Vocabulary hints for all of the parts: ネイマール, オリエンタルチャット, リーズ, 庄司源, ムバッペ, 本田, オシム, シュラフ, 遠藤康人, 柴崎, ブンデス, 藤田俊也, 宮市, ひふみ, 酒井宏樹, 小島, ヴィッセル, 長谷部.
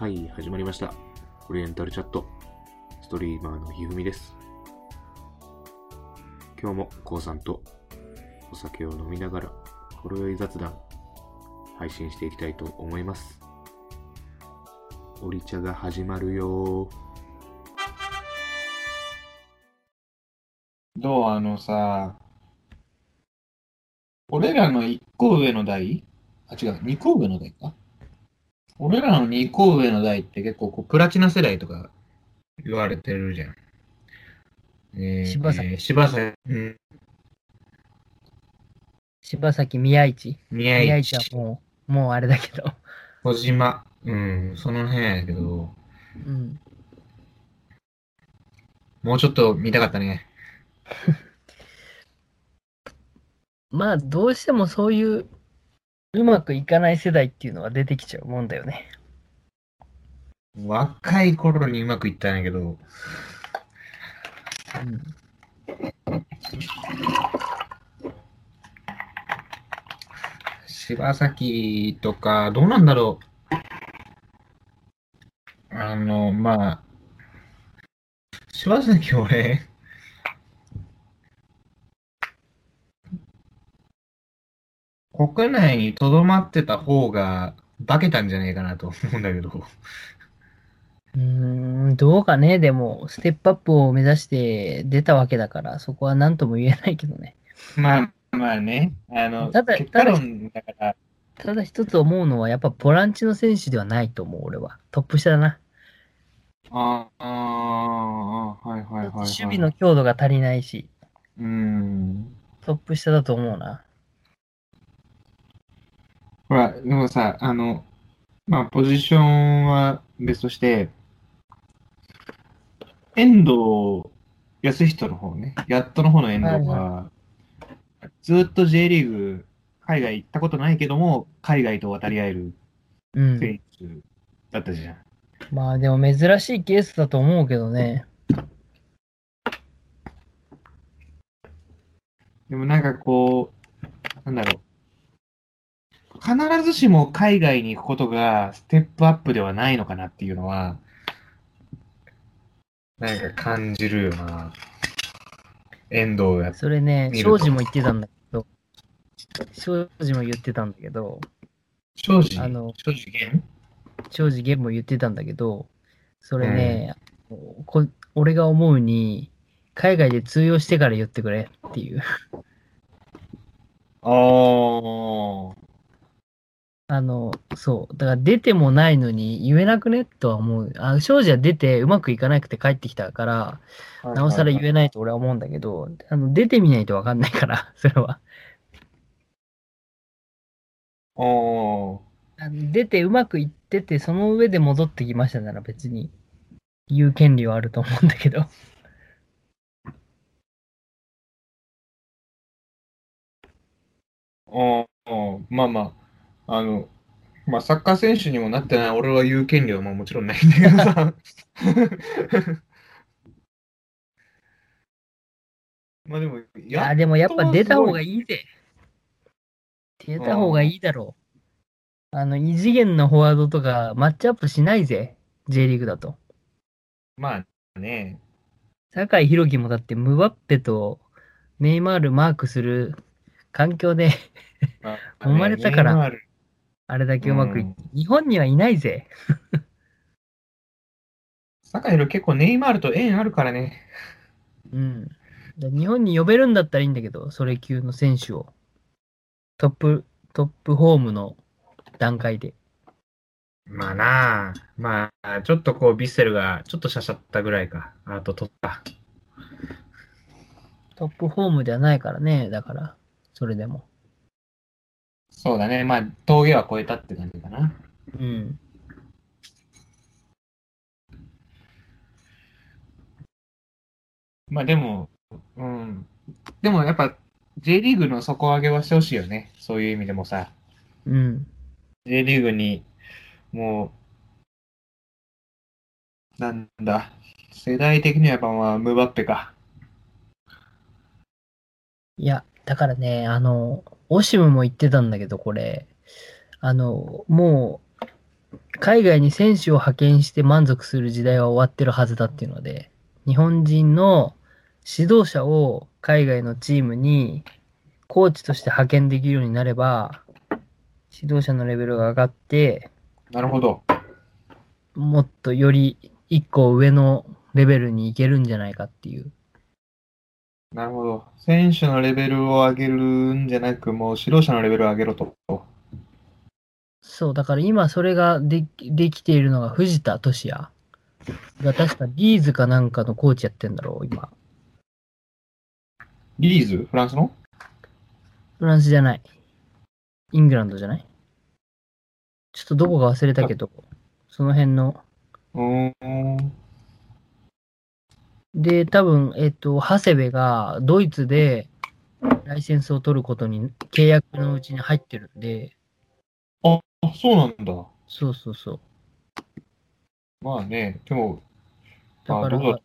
はい、始まりました。オリエンタルチャット。ストリーマーのひふみです。今日もこうさんとお酒を飲みながらほろ酔い雑談配信していきたいと思います。オリ茶が始まるよ。どうさ、俺らの1個上の代？あ、違う、2個上の代か。俺らの2個上の代って結構こうプラチナ世代とか言われてるじゃん。柴崎、宮市はもうあれだけど。小島、その辺やけど。もうちょっと見たかったね。まあどうしてもそういううまくいかない世代っていうのは出てきちゃうもんだよね。若い頃にうまくいったんやけど、柴崎とかどうなんだろう。まあ柴崎俺国内に留まってた方が化けたんじゃないかなと思うんだけど。どうかね。でもステップアップを目指して出たわけだから、そこは何とも言えないけどね。まあね。ただ一つ思うのはやっぱボランチの選手ではないと思う。俺はトップ下だな。はいはい。守備の強度が足りないし。トップ下だと思うな。ほら、でもさ、まあ、ポジションは別として、遠藤康人の方ね、やっとの方の遠藤は、ずっと J リーグ、海外行ったことないけども、海外と渡り合える選手だったじゃん。まあ、でも珍しいケースだと思うけどね。でもなんかこう、なんだろう。必ずしも海外に行くことがステップアップではないのかなっていうのはなんか感じるよな。遠藤がそれね、庄司も言ってたんだけど庄司源も言ってたんだけど、それね、俺が思うに海外で通用してから言ってくれっていう。そう。だから出てもないのに言えなくねとは思う。庄司は出てうまくいかなくて帰ってきたから、なおさら言えないと俺は思うんだけど、出てみないと分かんないから、それは。出てうまくいってて、その上で戻ってきましたなら別に言う権利はあると思うんだけど。まあ。まあ、サッカー選手にもなってない俺は言う権利はまあもちろんないんだけどさ。まあでも、でもやっぱ出た方がいいぜ。出た方がいいだろう。異次元のフォワードとかマッチアップしないぜ。J リーグだと。まあね。酒井宏樹もだってムバッペとネイマールマークする環境で生まれたから。あれだけうまくいって、日本にはいないぜ。酒井宏樹結構ネイマールと縁あるからね。日本に呼べるんだったらいいんだけど、それ級の選手をトップホームの段階で。まあなあ、まあちょっとこうヴィッセルがちょっとしゃしゃったぐらいか。あと取った。トップホームではないからね。だからそれでも。そうだね、まあ峠は越えたって感じかな。まあでも、でもやっぱ J リーグの底上げはしてほしいよね。そういう意味でもさ。J リーグにもうなんだ、世代的にはやっぱまあムバッペか。いやだからね、オシムも言ってたんだけど、これもう海外に選手を派遣して満足する時代は終わってるはずだっていうので、日本人の指導者を海外のチームにコーチとして派遣できるようになれば、指導者のレベルが上がって、なるほど。もっとより一個上のレベルに行けるんじゃないかっていう。なるほど。選手のレベルを上げるんじゃなく、もう指導者のレベルを上げろと。そう、だから今それが できているのが藤田俊也が確かリーズかなんかのコーチやってんだろう、今。リーズ？フランスの？フランスじゃない。イングランドじゃない？ちょっとどこか忘れたけど、その辺の。で、多分、長谷部がドイツでライセンスを取ることに、契約のうちに入ってるんで。あ、そうなんだ。そうそうそう。まあね、でも、だから、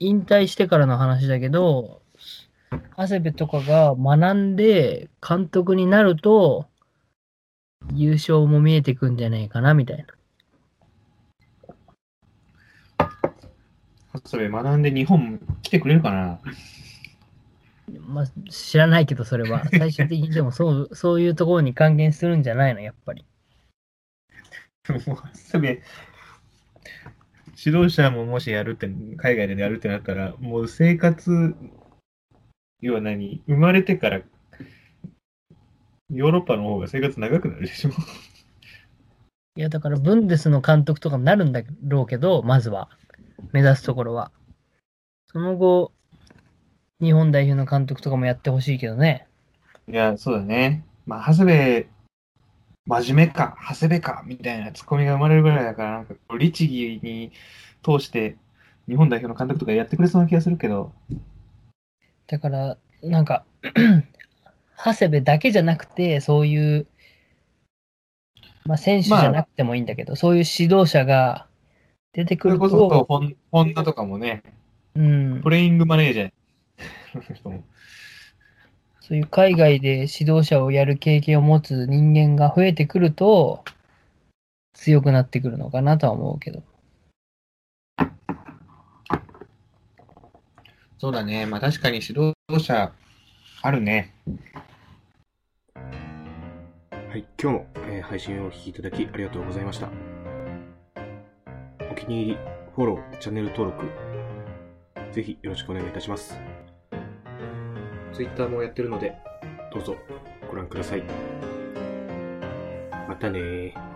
引退してからの話だけど、長谷部とかが学んで監督になると、優勝も見えてくんじゃないかなみたいな。長谷部学んで日本来てくれるかな。まあ知らないけど、それは最終的にでもそういうところに還元するんじゃないの、やっぱり。もう長谷部指導者ももしやるって海外でやるってなったら、もう生活、要は何、生まれてからヨーロッパの方が生活長くなるでしょ。いや、だからブンデスの監督とかになるんだろうけど、まずは目指すところはその後日本代表の監督とかもやってほしいけどね。いや、そうだね。まあ長谷部真面目か長谷部かみたいなツッコミが生まれるぐらいだから、なんか律儀に通して日本代表の監督とかやってくれそうな気がするけど、だからなんか長谷部だけじゃなくて、そういう、まあ、選手じゃなくてもいいんだけど、まあ、そういう指導者が出てくると。それこそ本田とかもね、うん、プレイングマネージャーそういう海外で指導者をやる経験を持つ人間が増えてくると強くなってくるのかなとは思うけど。そうだね、まあ確かに指導者あるね。はい、今日も、配信をお聞きいただきありがとうございました。お気に入り、フォロー、チャンネル登録、ぜひよろしくお願いいたします。Twitter もやってるので、どうぞご覧ください。またねー。